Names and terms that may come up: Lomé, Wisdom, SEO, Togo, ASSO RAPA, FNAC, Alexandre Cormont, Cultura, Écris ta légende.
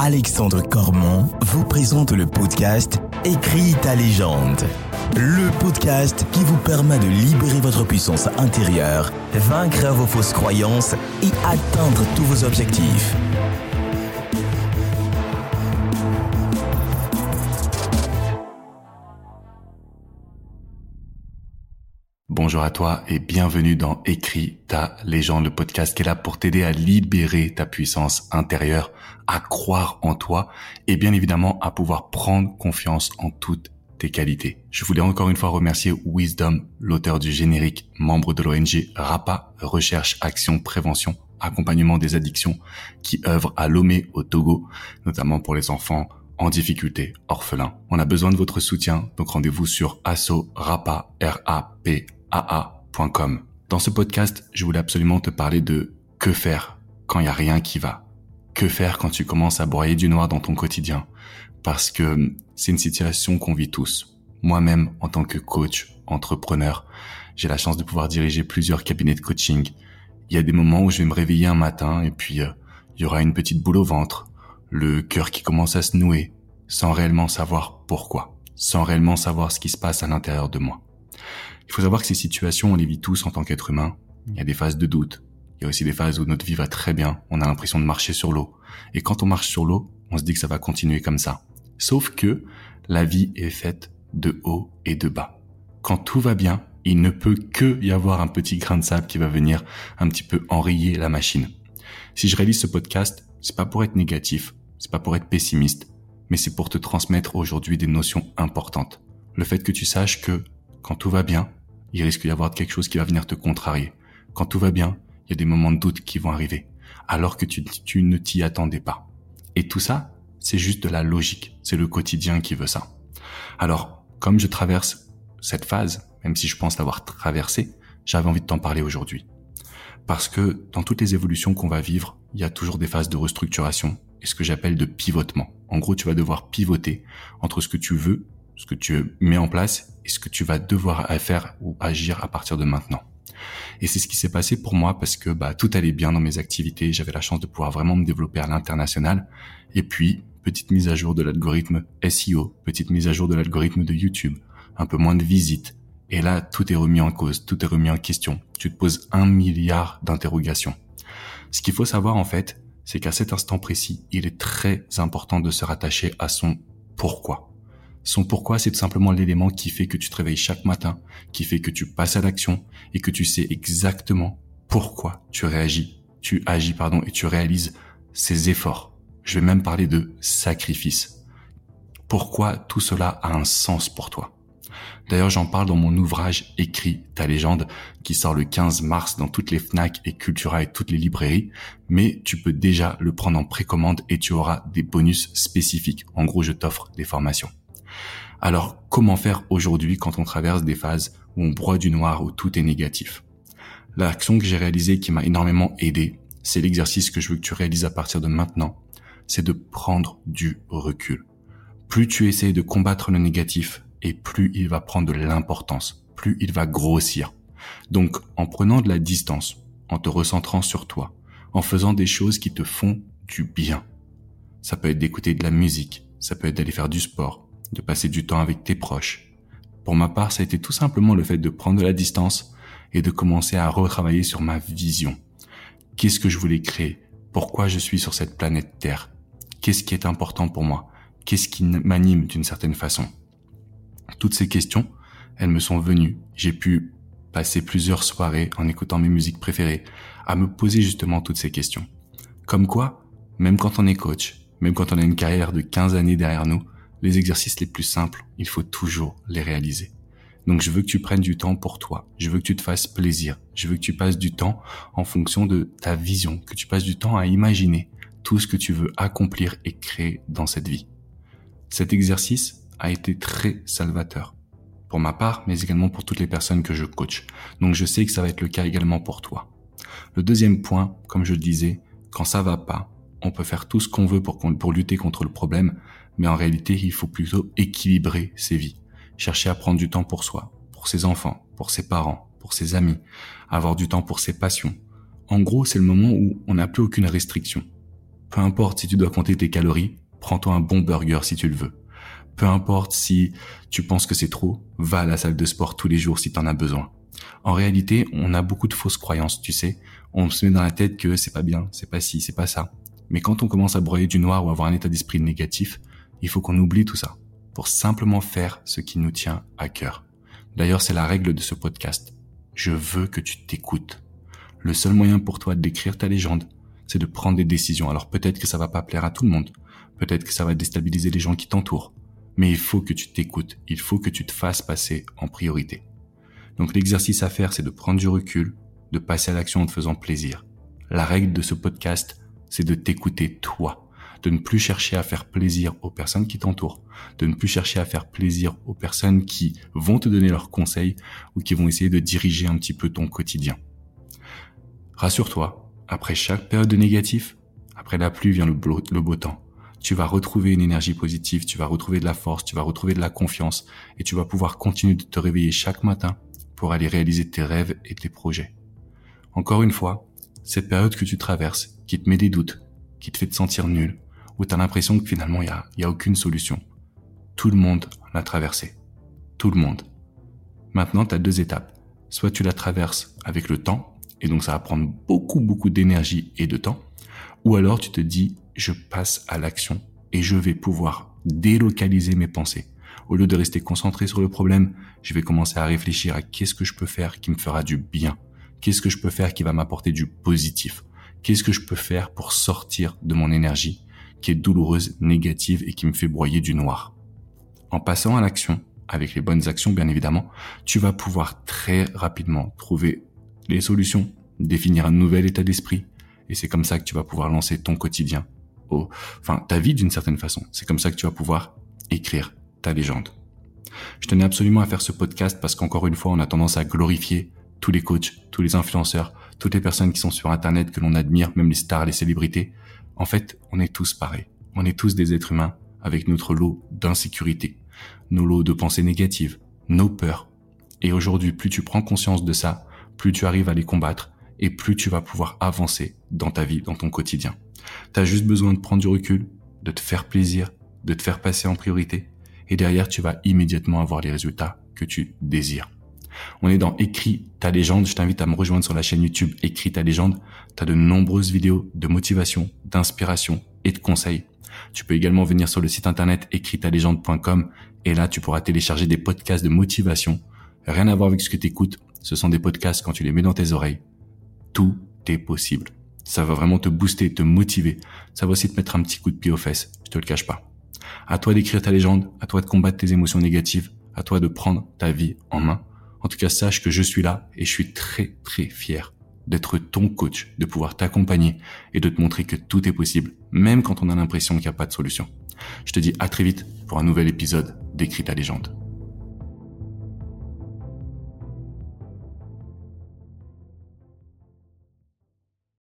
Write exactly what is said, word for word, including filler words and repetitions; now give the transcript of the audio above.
Alexandre Cormont vous présente le podcast Écris ta légende. Le podcast qui vous permet de libérer votre puissance intérieure, vaincre vos fausses croyances et atteindre tous vos objectifs. Bonjour à toi et bienvenue dans Écris ta légende, le podcast qui est là pour t'aider à libérer ta puissance intérieure, à croire en toi et bien évidemment à pouvoir prendre confiance en toutes tes qualités. Je voulais encore une fois remercier Wisdom, l'auteur du générique, membre de l'O N G RAPA, Recherche, Action, Prévention, Accompagnement des Addictions, qui œuvre à Lomé au Togo, notamment pour les enfants en difficulté, orphelins. On a besoin de votre soutien, donc rendez-vous sur ASSO RAPA, R A P A. A A point com. Dans ce podcast, je voulais absolument te parler de que faire quand il n'y a rien qui va. Que faire quand tu commences à broyer du noir dans ton quotidien. Parce que c'est une situation qu'on vit tous. Moi-même, en tant que coach, entrepreneur, j'ai la chance de pouvoir diriger plusieurs cabinets de coaching. Il y a des moments où je vais me réveiller un matin et puis euh, il y aura une petite boule au ventre, le cœur qui commence à se nouer, sans réellement savoir pourquoi, sans réellement savoir ce qui se passe à l'intérieur de moi. Il faut savoir que ces situations, on les vit tous en tant qu'être humain. Il y a des phases de doute. Il y a aussi des phases où notre vie va très bien. On a l'impression de marcher sur l'eau. Et quand on marche sur l'eau, on se dit que ça va continuer comme ça. Sauf que la vie est faite de haut et de bas. Quand tout va bien, il ne peut que y avoir un petit grain de sable qui va venir un petit peu enrayer la machine. Si je réalise ce podcast, c'est pas pour être négatif, c'est pas pour être pessimiste, mais c'est pour te transmettre aujourd'hui des notions importantes. Le fait que tu saches que quand tout va bien, il risque d'y avoir quelque chose qui va venir te contrarier. Quand tout va bien, il y a des moments de doute qui vont arriver, alors que tu, tu ne t'y attendais pas. Et tout ça, c'est juste de la logique. C'est le quotidien qui veut ça. Alors, comme je traverse cette phase, même si je pense l'avoir traversée, j'avais envie de t'en parler aujourd'hui. Parce que dans toutes les évolutions qu'on va vivre, il y a toujours des phases de restructuration et ce que j'appelle de pivotement. En gros, tu vas devoir pivoter entre ce que tu veux, ce que tu mets en place et ce que tu vas devoir faire ou agir à partir de maintenant. Et c'est ce qui s'est passé pour moi parce que bah tout allait bien dans mes activités, j'avais la chance de pouvoir vraiment me développer à l'international. Et puis, petite mise à jour de l'algorithme S E O, petite mise à jour de l'algorithme de YouTube, un peu moins de visites. Et là, tout est remis en cause, tout est remis en question. Tu te poses un milliard d'interrogations. Ce qu'il faut savoir en fait, c'est qu'à cet instant précis, il est très important de se rattacher à son pourquoi. Son pourquoi, c'est tout simplement l'élément qui fait que tu te réveilles chaque matin, qui fait que tu passes à l'action et que tu sais exactement pourquoi tu réagis, tu agis, pardon, et tu réalises ces efforts. Je vais même parler de sacrifice. Pourquoi tout cela a un sens pour toi? D'ailleurs, j'en parle dans mon ouvrage Écris ta légende qui sort le quinze mars dans toutes les FNAC et Cultura et toutes les librairies, mais tu peux déjà le prendre en précommande et tu auras des bonus spécifiques. En gros, je t'offre des formations. Alors, comment faire aujourd'hui quand on traverse des phases où on broie du noir, où tout est négatif? L'action que j'ai réalisée qui m'a énormément aidé, c'est l'exercice que je veux que tu réalises à partir de maintenant, c'est de prendre du recul. Plus tu essaies de combattre le négatif et plus il va prendre de l'importance, plus il va grossir. Donc, en prenant de la distance, en te recentrant sur toi, en faisant des choses qui te font du bien. Ça peut être d'écouter de la musique, ça peut être d'aller faire du sport, de passer du temps avec tes proches. Pour ma part, ça a été tout simplement le fait de prendre de la distance et de commencer à retravailler sur ma vision. Qu'est-ce que je voulais créer? Pourquoi je suis sur cette planète Terre? Qu'est-ce qui est important pour moi? Qu'est-ce qui m'anime d'une certaine façon? Toutes ces questions, elles me sont venues. J'ai pu passer plusieurs soirées en écoutant mes musiques préférées à me poser justement toutes ces questions. Comme quoi, même quand on est coach, même quand on a une carrière de quinze années derrière nous, les exercices les plus simples, il faut toujours les réaliser. Donc je veux que tu prennes du temps pour toi, je veux que tu te fasses plaisir, je veux que tu passes du temps en fonction de ta vision, que tu passes du temps à imaginer tout ce que tu veux accomplir et créer dans cette vie. Cet exercice a été très salvateur pour ma part, mais également pour toutes les personnes que je coach. Donc je sais que ça va être le cas également pour toi. Le deuxième point, comme je le disais, quand ça va pas, on peut faire tout ce qu'on veut pour, pour lutter contre le problème, mais en réalité, il faut plutôt équilibrer ses vies. Chercher à prendre du temps pour soi, pour ses enfants, pour ses parents, pour ses amis, avoir du temps pour ses passions. En gros, c'est le moment où on n'a plus aucune restriction. Peu importe si tu dois compter tes calories, prends-toi un bon burger si tu le veux. Peu importe si tu penses que c'est trop, va à la salle de sport tous les jours si t'en as besoin. En réalité, on a beaucoup de fausses croyances, tu sais. On se met dans la tête que c'est pas bien, c'est pas ci, c'est pas ça. Mais quand on commence à broyer du noir ou avoir un état d'esprit négatif, il faut qu'on oublie tout ça pour simplement faire ce qui nous tient à cœur. D'ailleurs, c'est la règle de ce podcast. Je veux que tu t'écoutes. Le seul moyen pour toi d'écrire ta légende, c'est de prendre des décisions. Alors peut-être que ça va pas plaire à tout le monde. Peut-être que ça va déstabiliser les gens qui t'entourent. Mais il faut que tu t'écoutes. Il faut que tu te fasses passer en priorité. Donc l'exercice à faire, c'est de prendre du recul, de passer à l'action en te faisant plaisir. La règle de ce podcast, c'est de t'écouter toi, de ne plus chercher à faire plaisir aux personnes qui t'entourent, de ne plus chercher à faire plaisir aux personnes qui vont te donner leurs conseils ou qui vont essayer de diriger un petit peu ton quotidien. Rassure-toi, après chaque période de négatif, après la pluie vient le beau, le beau temps. Tu vas retrouver une énergie positive, tu vas retrouver de la force, tu vas retrouver de la confiance et tu vas pouvoir continuer de te réveiller chaque matin pour aller réaliser tes rêves et tes projets. Encore une fois, cette période que tu traverses, qui te met des doutes, qui te fait te sentir nul, où t'as l'impression que finalement, il n'y a, y a aucune solution. Tout le monde l'a traversée. Tout le monde. Maintenant, t'as deux étapes. Soit tu la traverses avec le temps, et donc ça va prendre beaucoup, beaucoup d'énergie et de temps, ou alors tu te dis, je passe à l'action et je vais pouvoir délocaliser mes pensées. Au lieu de rester concentré sur le problème, je vais commencer à réfléchir à qu'est-ce que je peux faire qui me fera du bien. Qu'est-ce que je peux faire qui va m'apporter du positif? Qu'est-ce que je peux faire pour sortir de mon énergie qui est douloureuse, négative et qui me fait broyer du noir? En passant à l'action, avec les bonnes actions bien évidemment, tu vas pouvoir très rapidement trouver les solutions, définir un nouvel état d'esprit. Et c'est comme ça que tu vas pouvoir lancer ton quotidien, au, enfin ta vie d'une certaine façon. C'est comme ça que tu vas pouvoir écrire ta légende. Je tenais absolument à faire ce podcast parce qu'encore une fois, on a tendance à glorifier tous les coachs, tous les influenceurs, toutes les personnes qui sont sur Internet, que l'on admire, même les stars, les célébrités. En fait, on est tous pareils. On est tous des êtres humains avec notre lot d'insécurité, nos lots de pensées négatives, nos peurs. Et aujourd'hui, plus tu prends conscience de ça, plus tu arrives à les combattre et plus tu vas pouvoir avancer dans ta vie, dans ton quotidien. T'as juste besoin de prendre du recul, de te faire plaisir, de te faire passer en priorité. Et derrière, tu vas immédiatement avoir les résultats que tu désires. On est dans Écris ta légende. Je t'invite à me rejoindre sur la chaîne YouTube Écris ta légende. T'as de nombreuses vidéos de motivation, d'inspiration et de conseils. Tu peux également venir sur le site internet écris ta légende point com et là, tu pourras télécharger des podcasts de motivation. Rien à voir avec ce que t'écoutes. Ce sont des podcasts quand tu les mets dans tes oreilles. Tout est possible. Ça va vraiment te booster, te motiver. Ça va aussi te mettre un petit coup de pied aux fesses. Je te le cache pas. À toi d'écrire ta légende, à toi de combattre tes émotions négatives, à toi de prendre ta vie en main. En tout cas, sache que je suis là et je suis très très fier d'être ton coach, de pouvoir t'accompagner et de te montrer que tout est possible, même quand on a l'impression qu'il n'y a pas de solution. Je te dis à très vite pour un nouvel épisode d'Écris ta légende.